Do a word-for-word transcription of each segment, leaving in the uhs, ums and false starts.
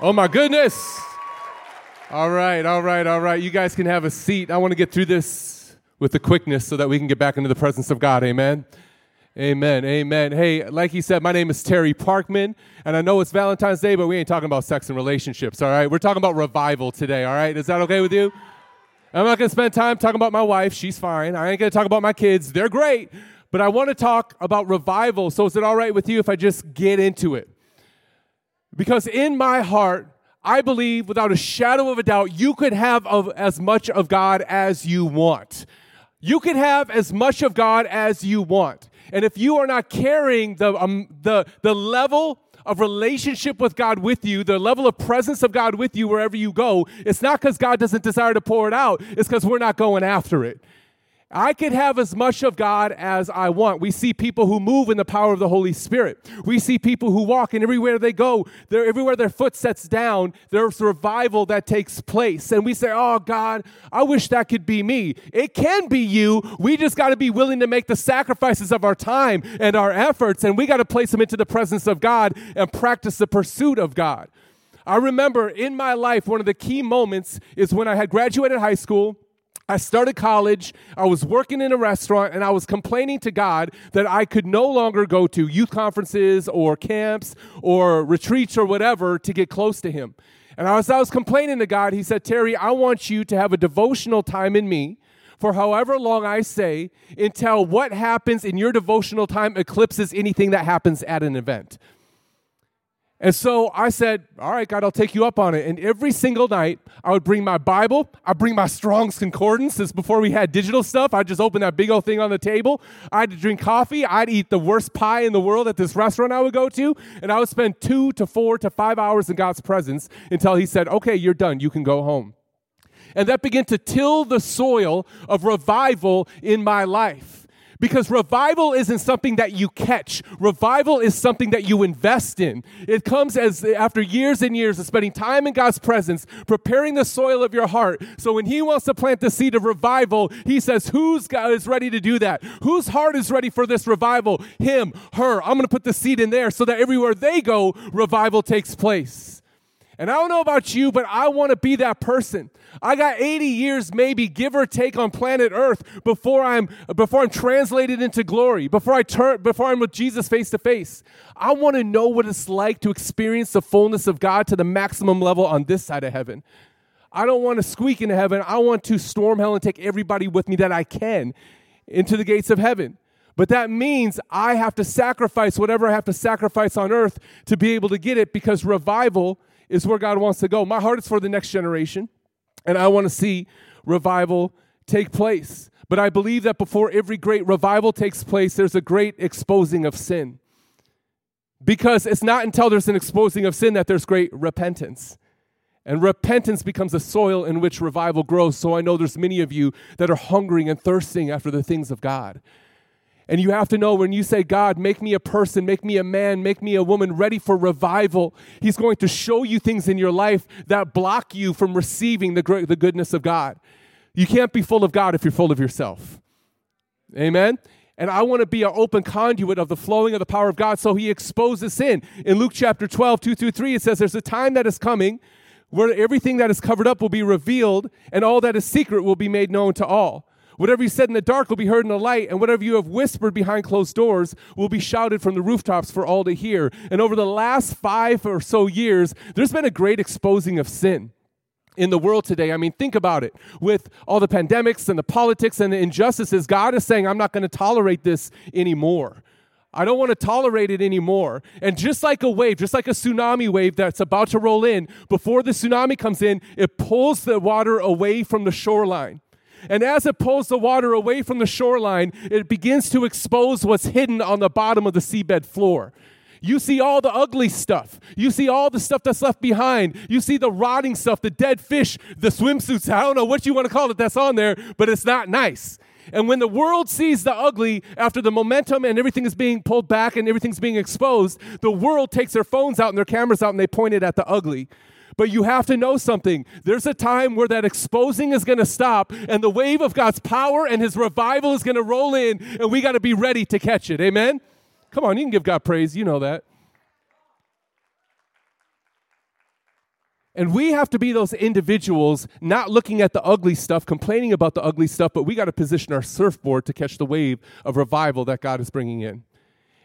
Oh, my goodness. All right, all right, all right. You guys can have a seat. I want to get through this with the quickness so that we can get back into the presence of God. Amen. Amen, amen. Hey, like he said, my name is Terry Parkman, and I know it's Valentine's Day, but we ain't talking about sex and relationships, all right? We're talking about revival today, all right? Is that okay with you? I'm not going to spend time talking about my wife. She's fine. I ain't going to talk about my kids. They're great, but I want to talk about revival. So is it all right with you if I just get into it? Because in my heart, I believe without a shadow of a doubt, you could have of, as much of God as you want. You could have as much of God as you want. And if you are not carrying the um, the the level of relationship with God with you, the level of presence of God with you wherever you go, it's not because God doesn't desire to pour it out. It's because we're not going after it. I could have as much of God as I want. We see people who move in the power of the Holy Spirit. We see people who walk, and everywhere they go, they're, everywhere their foot sets down, there's revival that takes place. And we say, oh, God, I wish that could be me. It can be you. We just got to be willing to make the sacrifices of our time and our efforts, and we got to place them into the presence of God and practice the pursuit of God. I remember in my life, one of the key moments is when I had graduated high school. I started college, I was working in a restaurant, and I was complaining to God that I could no longer go to youth conferences or camps or retreats or whatever to get close to him. And as I was complaining to God, he said, Terry, I want you to have a devotional time in me for however long I say until what happens in your devotional time eclipses anything that happens at an event. And so I said, all right, God, I'll take you up on it. And every single night, I would bring my Bible. I'd bring my Strong's Concordance. This before we had digital stuff. I'd just open that big old thing on the table. I'd drink coffee. I'd eat the worst pie in the world at this restaurant I would go to. And I would spend two to four to five hours in God's presence until he said, okay, you're done. You can go home. And that began to till the soil of revival in my life. Because revival isn't something that you catch. Revival is something that you invest in. It comes as after years and years of spending time in God's presence, preparing the soil of your heart. So when he wants to plant the seed of revival, he says, who's God is ready to do that? Whose heart is ready for this revival? Him, her. I'm going to put the seed in there so that everywhere they go, revival takes place. And I don't know about you, but I want to be that person. I got eighty years, maybe, give or take, on planet Earth before I'm before I'm translated into glory, before I turn, before I'm with Jesus face to face. I want to know what it's like to experience the fullness of God to the maximum level on this side of heaven. I don't want to squeak into heaven. I want to storm hell and take everybody with me that I can into the gates of heaven. But that means I have to sacrifice whatever I have to sacrifice on earth to be able to get it, because revival is where God wants to go. My heart is for the next generation, and I want to see revival take place. But I believe that before every great revival takes place, there's a great exposing of sin. Because it's not until there's an exposing of sin that there's great repentance. And repentance becomes a soil in which revival grows. So I know there's many of you that are hungering and thirsting after the things of God. And you have to know when you say, God, make me a person, make me a man, make me a woman ready for revival, he's going to show you things in your life that block you from receiving the the goodness of God. You can't be full of God if you're full of yourself. Amen? And I want to be an open conduit of the flowing of the power of God, so he exposes sin. In Luke chapter twelve, two through three, it says, there's a time that is coming where everything that is covered up will be revealed, and all that is secret will be made known to all. Whatever you said in the dark will be heard in the light, and whatever you have whispered behind closed doors will be shouted from the rooftops for all to hear. And over the last five or so years, there's been a great exposing of sin in the world today. I mean, think about it. With all the pandemics and the politics and the injustices, God is saying, I'm not going to tolerate this anymore. I don't want to tolerate it anymore. And just like a wave, just like a tsunami wave that's about to roll in, before the tsunami comes in, it pulls the water away from the shoreline. And as it pulls the water away from the shoreline, it begins to expose what's hidden on the bottom of the seabed floor. You see all the ugly stuff. You see all the stuff that's left behind. You see the rotting stuff, the dead fish, the swimsuits. I don't know what you want to call it that's on there, but it's not nice. And when the world sees the ugly, after the momentum and everything is being pulled back and everything's being exposed, the world takes their phones out and their cameras out and they point it at the ugly. But you have to know something. There's a time where that exposing is going to stop, and the wave of God's power and his revival is going to roll in, and we got to be ready to catch it. Amen? Come on, you can give God praise. You know that. And we have to be those individuals, not looking at the ugly stuff, complaining about the ugly stuff, but we got to position our surfboard to catch the wave of revival that God is bringing in.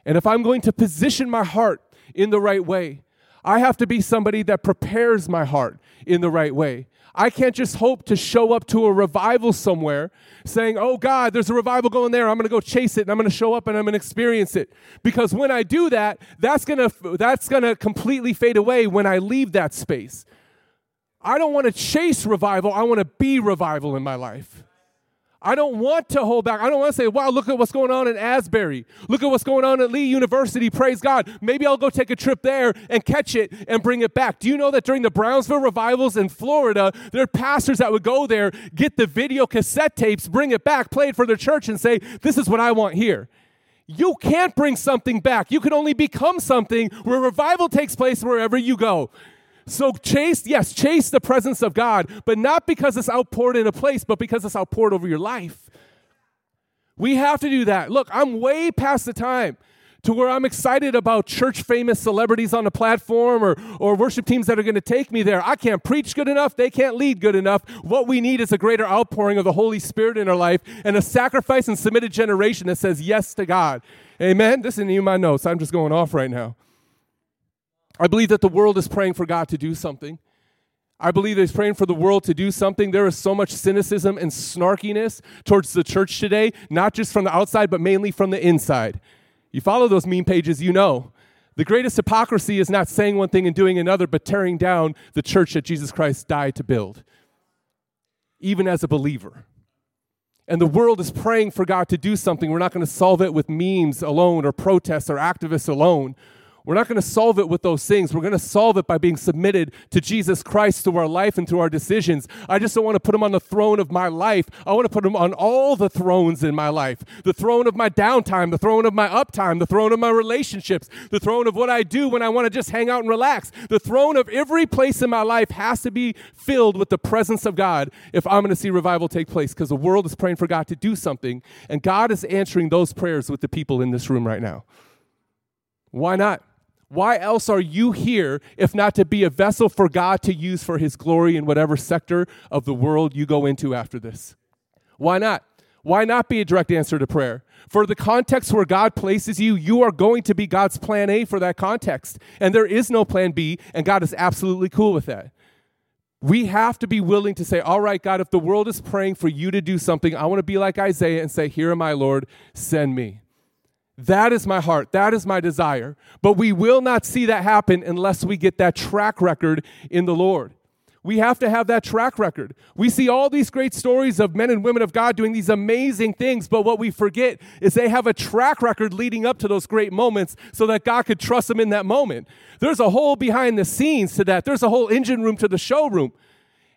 And if I'm going to position my heart in the right way, I have to be somebody that prepares my heart in the right way. I can't just hope to show up to a revival somewhere saying, oh God, there's a revival going there. I'm going to go chase it and I'm going to show up and I'm going to experience it. Because when I do that, that's going to that's going to completely fade away when I leave that space. I don't want to chase revival. I want to be revival in my life. I don't want to hold back. I don't want to say, wow, look at what's going on in Asbury. Look at what's going on at Lee University. Praise God. Maybe I'll go take a trip there and catch it and bring it back. Do you know that during the Brownsville revivals in Florida, there are pastors that would go there, get the video cassette tapes, bring it back, play it for their church and say, this is what I want here. You can't bring something back. You can only become something where revival takes place wherever you go. So chase, yes, chase the presence of God, but not because it's outpoured in a place, but because it's outpoured over your life. We have to do that. Look, I'm way past the time to where I'm excited about church-famous celebrities on the platform or, or worship teams that are going to take me there. I can't preach good enough. They can't lead good enough. What we need is a greater outpouring of the Holy Spirit in our life and a sacrifice and submitted generation that says yes to God. Amen? This isn't even my notes. I'm just going off right now. I believe that the world is praying for God to do something. I believe that he's praying for the world to do something. There is so much cynicism and snarkiness towards the church today, not just from the outside, but mainly from the inside. You follow those meme pages, you know. The greatest hypocrisy is not saying one thing and doing another, but tearing down the church that Jesus Christ died to build, even as a believer. And the world is praying for God to do something. We're not going to solve it with memes alone or protests or activists alone. We're not going to solve it with those things. We're going to solve it by being submitted to Jesus Christ through our life and through our decisions. I just don't want to put him on the throne of my life. I want to put him on all the thrones in my life. The throne of my downtime, the throne of my uptime, the throne of my relationships, the throne of what I do when I want to just hang out and relax. The throne of every place in my life has to be filled with the presence of God if I'm going to see revival take place, because the world is praying for God to do something, and God is answering those prayers with the people in this room right now. Why not? Why else are you here if not to be a vessel for God to use for his glory in whatever sector of the world you go into after this? Why not? Why not be a direct answer to prayer? For the context where God places you, you are going to be God's plan A for that context. And there is no plan B, and God is absolutely cool with that. We have to be willing to say, all right, God, if the world is praying for you to do something, I want to be like Isaiah and say, here am I, Lord, send me. That is my heart. That is my desire. But we will not see that happen unless we get that track record in the Lord. We have to have that track record. We see all these great stories of men and women of God doing these amazing things, but what we forget is they have a track record leading up to those great moments so that God could trust them in that moment. There's a whole behind the scenes to that. There's a whole engine room to the showroom.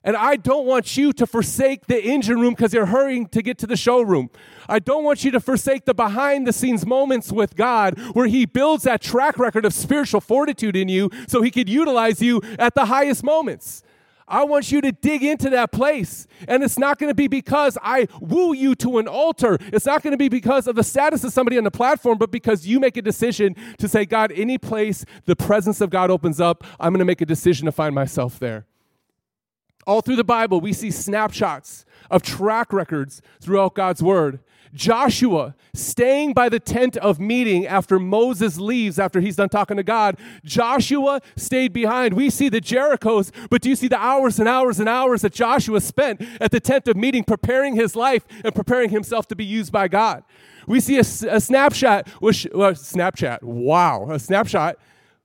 And I don't want you to forsake the engine room because you're hurrying to get to the showroom. I don't want you to forsake the behind-the-scenes moments with God where he builds that track record of spiritual fortitude in you so he could utilize you at the highest moments. I want you to dig into that place. And it's not going to be because I woo you to an altar. It's not going to be because of the status of somebody on the platform, but because you make a decision to say, God, any place the presence of God opens up, I'm going to make a decision to find myself there. All through the Bible, we see snapshots of track records throughout God's word. Joshua staying by the tent of meeting after Moses leaves, after he's done talking to God. Joshua stayed behind. We see the Jerichos, but do you see the hours and hours and hours that Joshua spent at the tent of meeting preparing his life and preparing himself to be used by God? We see a, a snapshot, with, uh, Snapchat, wow, a snapshot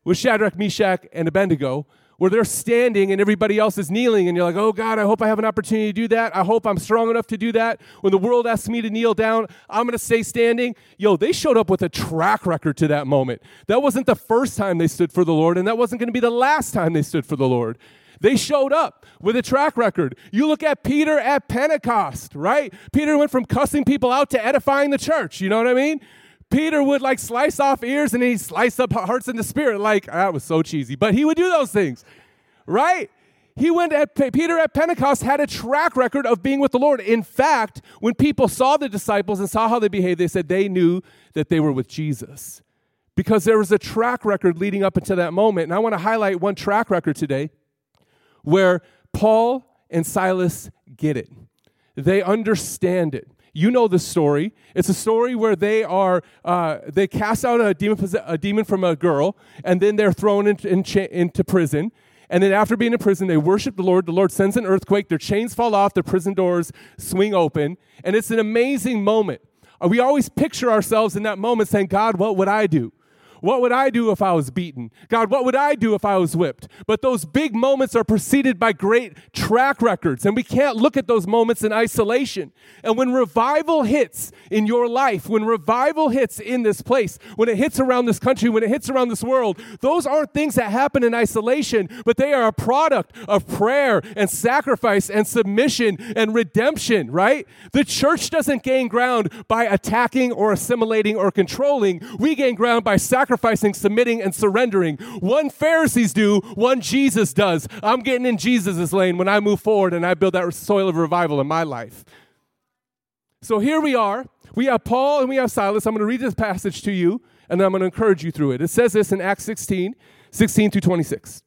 with Shadrach, Meshach, and Abednego, where they're standing and everybody else is kneeling, and you're like, oh, God, I hope I have an opportunity to do that. I hope I'm strong enough to do that. When the world asks me to kneel down, I'm going to stay standing. Yo, they showed up with a track record to that moment. That wasn't the first time they stood for the Lord, and that wasn't going to be the last time they stood for the Lord. They showed up with a track record. You look at Peter at Pentecost, right? Peter went from cussing people out to edifying the church. You know what I mean? Peter would like slice off ears and then he'd slice up hearts in the spirit. Like, that was so cheesy. But he would do those things, right? He went at Peter at Pentecost had a track record of being with the Lord. In fact, when people saw the disciples and saw how they behaved, they said they knew that they were with Jesus because there was a track record leading up into that moment. And I want to highlight one track record today where Paul and Silas get it. They understand it. You know the story. It's a story where they are uh, they cast out a demon a demon from a girl, and then they're thrown into, into prison. And then after being in prison, they worship the Lord. The Lord sends an earthquake. Their chains fall off. Their prison doors swing open. And it's an amazing moment. We always picture ourselves in that moment saying, God, what would I do? What would I do if I was beaten? God, what would I do if I was whipped? But those big moments are preceded by great track records, and we can't look at those moments in isolation. And when revival hits in your life, when revival hits in this place, when it hits around this country, when it hits around this world, those aren't things that happen in isolation, but they are a product of prayer and sacrifice and submission and redemption, right? The church doesn't gain ground by attacking or assimilating or controlling. We gain ground by sacrificing. Sacrificing, submitting, and surrendering. One Pharisees do, one Jesus does. I'm getting in Jesus' lane when I move forward and I build that soil of revival in my life. So here we are. We have Paul and we have Silas. I'm going to read this passage to you, and then I'm going to encourage you through it. It says this in Acts sixteen, sixteen through twenty-six.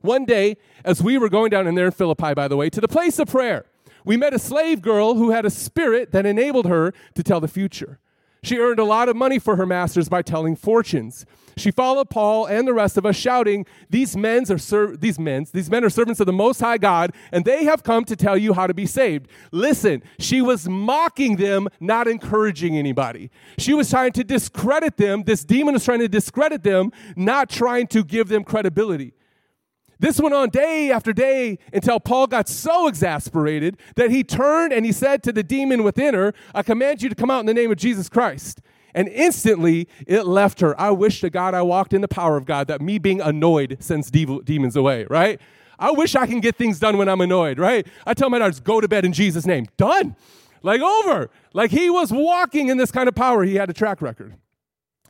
One day, as we were going down in there in Philippi, by the way, to the place of prayer, we met a slave girl who had a spirit that enabled her to tell the future. She earned a lot of money for her masters by telling fortunes. She followed Paul and the rest of us, shouting, "These men are ser- these men, these men are servants of the Most High God, and they have come to tell you how to be saved." Listen, she was mocking them, not encouraging anybody. She was trying to discredit them. This demon was trying to discredit them, not trying to give them credibility. This went on day after day until Paul got so exasperated that he turned and he said to the demon within her, "I command you to come out in the name of Jesus Christ." And instantly it left her. I wish to God I walked in the power of God that me being annoyed sends de- demons away, right? I wish I can get things done when I'm annoyed, right? I tell my daughters, go to bed in Jesus' name. Done. Like over. Like he was walking in this kind of power. He had a track record.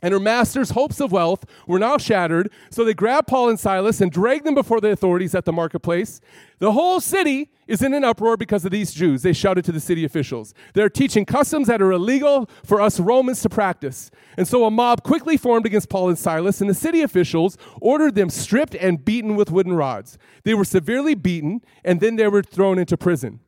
And her master's hopes of wealth were now shattered, so they grabbed Paul and Silas and dragged them before the authorities at the marketplace. The whole city is in an uproar because of these Jews. They shouted to the city officials. They're teaching customs that are illegal for us Romans to practice. And so a mob quickly formed against Paul and Silas, and the city officials ordered them stripped and beaten with wooden rods. They were severely beaten, and then they were thrown into prison.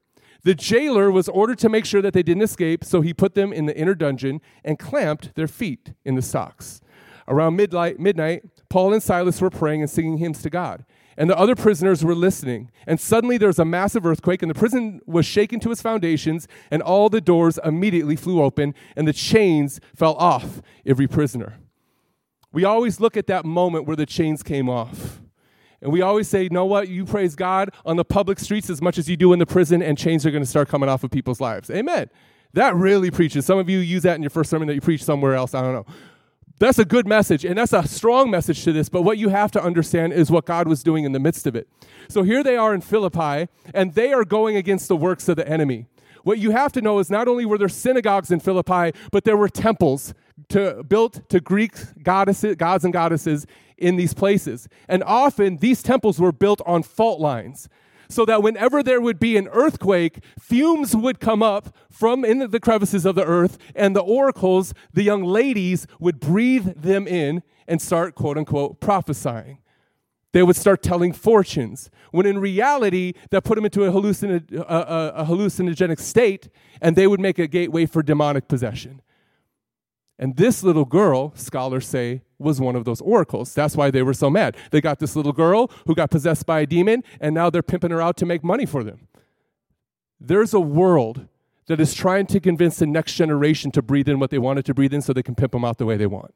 The jailer was ordered to make sure that they didn't escape, so he put them in the inner dungeon and clamped their feet in the stocks. Around midnight, midnight, Paul and Silas were praying and singing hymns to God, and the other prisoners were listening. And suddenly there was a massive earthquake, and the prison was shaken to its foundations, and all the doors immediately flew open, and the chains fell off every prisoner. We always look at that moment where the chains came off. And we always say, you know what? You praise God on the public streets as much as you do in the prison, and chains are going to start coming off of people's lives. Amen. That really preaches. Some of you use that in your first sermon that you preach somewhere else. I don't know. That's a good message, and that's a strong message to this, but what you have to understand is what God was doing in the midst of it. So here they are in Philippi, and they are going against the works of the enemy. What you have to know is not only were there synagogues in Philippi, but there were temples to, built to Greek goddesses, gods and goddesses in these places. And often these temples were built on fault lines so that whenever there would be an earthquake, fumes would come up from in the crevices of the earth, and the oracles, the young ladies, would breathe them in and start, quote unquote, prophesying. They would start telling fortunes, when in reality, that put them into a, hallucin- a, a, a hallucinogenic state, and they would make a gateway for demonic possession. And this little girl, scholars say, was one of those oracles. That's why they were so mad. They got this little girl who got possessed by a demon, and now they're pimping her out to make money for them. There's a world that is trying to convince the next generation to breathe in what they wanted to breathe in so they can pimp them out the way they want.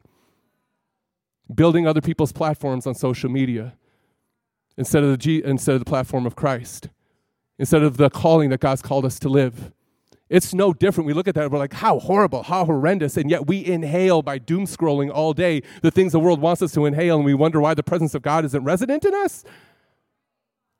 Building other people's platforms on social media instead of the G, instead of the platform of Christ, instead of the calling that God's called us to live. It's no different. We look at that and we're like, how horrible, how horrendous, and yet we inhale by doom scrolling all day the things the world wants us to inhale, and we wonder why the presence of God isn't resident in us.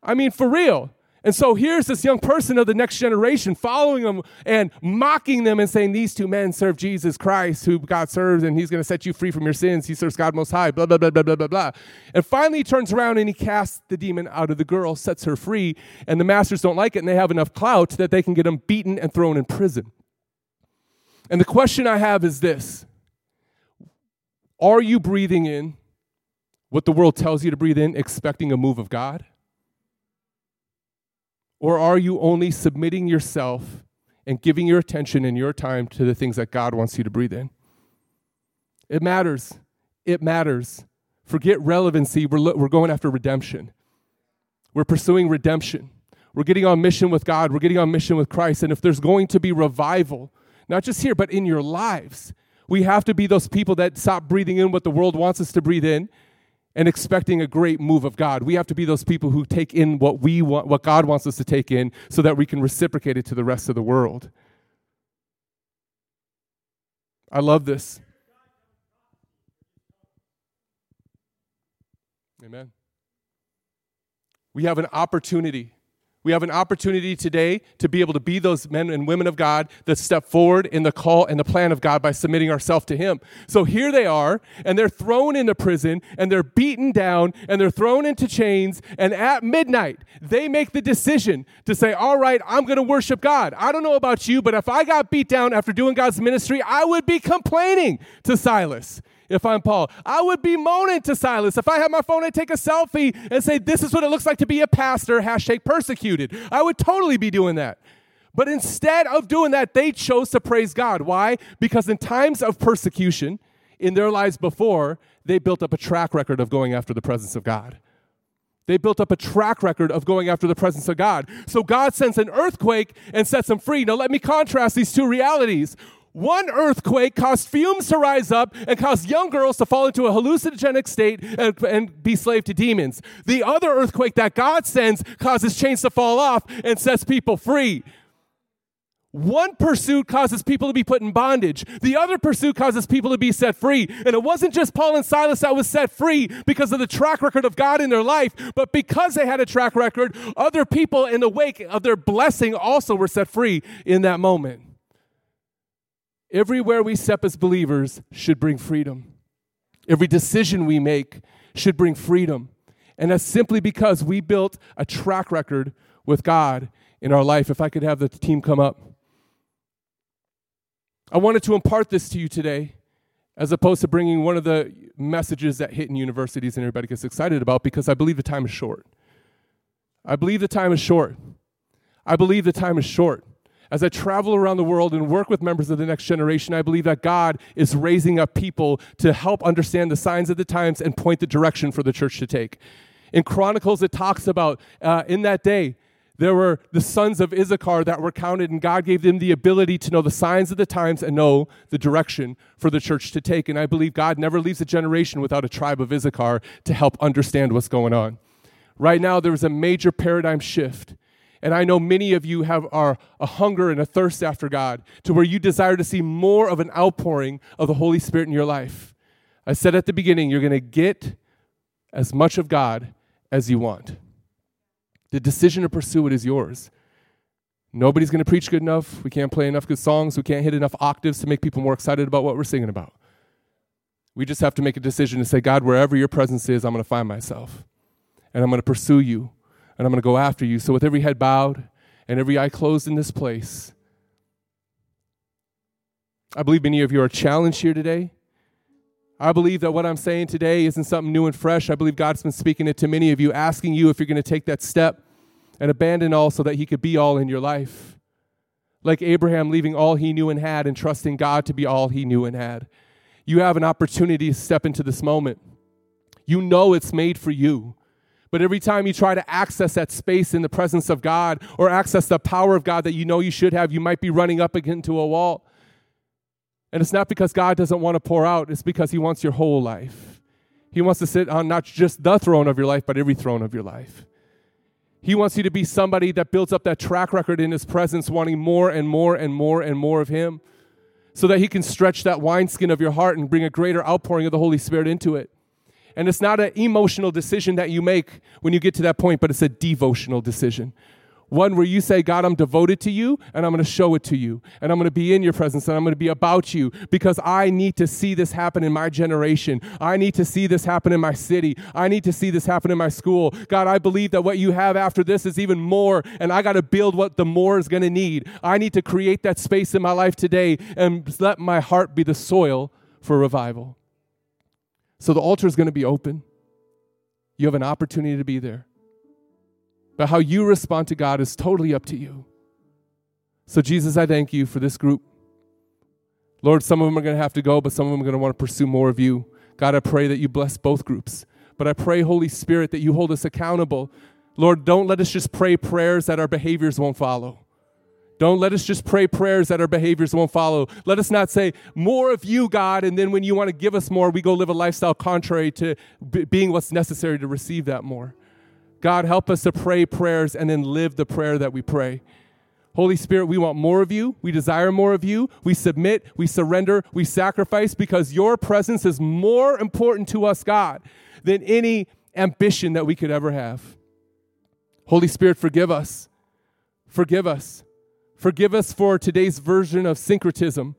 I mean, for real. And so here's this young person of the next generation following them and mocking them and saying, these two men serve Jesus Christ, who God serves, and he's going to set you free from your sins. He serves God Most High, blah, blah, blah, blah, blah, blah, blah. And finally he turns around and he casts the demon out of the girl, sets her free, and the masters don't like it, and they have enough clout that they can get them beaten and thrown in prison. And the question I have is this. Are you breathing in what the world tells you to breathe in, expecting a move of God? Or are you only submitting yourself and giving your attention and your time to the things that God wants you to breathe in? It matters. It matters. Forget relevancy. We're, lo- we're going after redemption. We're pursuing redemption. We're getting on mission with God. We're getting on mission with Christ. And if there's going to be revival, not just here, but in your lives, we have to be those people that stop breathing in what the world wants us to breathe in and expecting a great move of God. We have to be those people who take in what we want, what God wants us to take in, so that we can reciprocate it to the rest of the world. I love this. Amen. We have an opportunity. We have an opportunity today to be able to be those men and women of God that step forward in the call and the plan of God by submitting ourselves to Him. So here they are, and they're thrown into prison, and they're beaten down, and they're thrown into chains, and at midnight, they make the decision to say, all right, I'm going to worship God. I don't know about you, but if I got beat down after doing God's ministry, I would be complaining to Silas. If I'm Paul, I would be moaning to Silas. If I had my phone, I'd take a selfie and say, this is what it looks like to be a pastor, hashtag persecuted. I would totally be doing that. But instead of doing that, they chose to praise God. Why? Because in times of persecution in their lives before, they built up a track record of going after the presence of God. They built up a track record of going after the presence of God. So God sends an earthquake and sets them free. Now let me contrast these two realities. One earthquake caused fumes to rise up and caused young girls to fall into a hallucinogenic state and, and be slave to demons. The other earthquake that God sends causes chains to fall off and sets people free. One pursuit causes people to be put in bondage. The other pursuit causes people to be set free. And it wasn't just Paul and Silas that was set free because of the track record of God in their life, but because they had a track record, other people in the wake of their blessing also were set free in that moment. Everywhere we step as believers should bring freedom. Every decision we make should bring freedom. And that's simply because we built a track record with God in our life. If I could have the team come up. I wanted to impart this to you today, as opposed to bringing one of the messages that hit in universities and everybody gets excited about, because I believe the time is short. I believe the time is short. I believe the time is short. As I travel around the world and work with members of the next generation, I believe that God is raising up people to help understand the signs of the times and point the direction for the church to take. In Chronicles, it talks about uh, in that day, there were the sons of Issachar that were counted, and God gave them the ability to know the signs of the times and know the direction for the church to take. And I believe God never leaves a generation without a tribe of Issachar to help understand what's going on. Right now, there is a major paradigm shift. And I know many of you have are a hunger and a thirst after God, to where you desire to see more of an outpouring of the Holy Spirit in your life. I said at the beginning, you're going to get as much of God as you want. The decision to pursue it is yours. Nobody's going to preach good enough. We can't play enough good songs. We can't hit enough octaves to make people more excited about what we're singing about. We just have to make a decision to say, God, wherever your presence is, I'm going to find myself. And I'm going to pursue you. And I'm going to go after you. So with every head bowed and every eye closed in this place, I believe many of you are challenged here today. I believe that what I'm saying today isn't something new and fresh. I believe God's been speaking it to many of you, asking you if you're going to take that step and abandon all so that he could be all in your life. Like Abraham leaving all he knew and had and trusting God to be all he knew and had. You have an opportunity to step into this moment. You know it's made for you. But every time you try to access that space in the presence of God or access the power of God that you know you should have, you might be running up into a wall. And it's not because God doesn't want to pour out. It's because he wants your whole life. He wants to sit on not just the throne of your life, but every throne of your life. He wants you to be somebody that builds up that track record in his presence, wanting more and more and more and more of him, so that he can stretch that wineskin of your heart and bring a greater outpouring of the Holy Spirit into it. And it's not an emotional decision that you make when you get to that point, but it's a devotional decision. One where you say, God, I'm devoted to you, and I'm going to show it to you, and I'm going to be in your presence, and I'm going to be about you, because I need to see this happen in my generation. I need to see this happen in my city. I need to see this happen in my school. God, I believe that what you have after this is even more, and I got to build what the more is going to need. I need to create that space in my life today and let my heart be the soil for revival. So the altar is going to be open. You have an opportunity to be there. But how you respond to God is totally up to you. So Jesus, I thank you for this group. Lord, some of them are going to have to go, but some of them are going to want to pursue more of you. God, I pray that you bless both groups. But I pray, Holy Spirit, that you hold us accountable. Lord, don't let us just pray prayers that our behaviors won't follow. Don't let us just pray prayers that our behaviors won't follow. Let us not say, more of you, God, and then when you want to give us more, we go live a lifestyle contrary to b- being what's necessary to receive that more. God, help us to pray prayers and then live the prayer that we pray. Holy Spirit, we want more of you. We desire more of you. We submit, we surrender, we sacrifice because your presence is more important to us, God, than any ambition that we could ever have. Holy Spirit, forgive us. Forgive us. Forgive us for today's version of syncretism,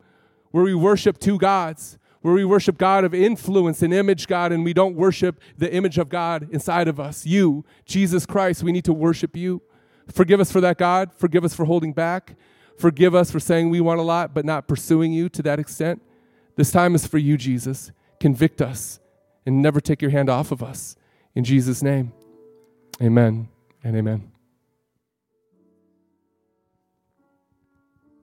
where we worship two gods, where we worship God of influence and image God, and we don't worship the image of God inside of us. You, Jesus Christ, we need to worship you. Forgive us for that, God. Forgive us for holding back. Forgive us for saying we want a lot, but not pursuing you to that extent. This time is for you, Jesus. Convict us and never take your hand off of us. In Jesus' name, amen and amen.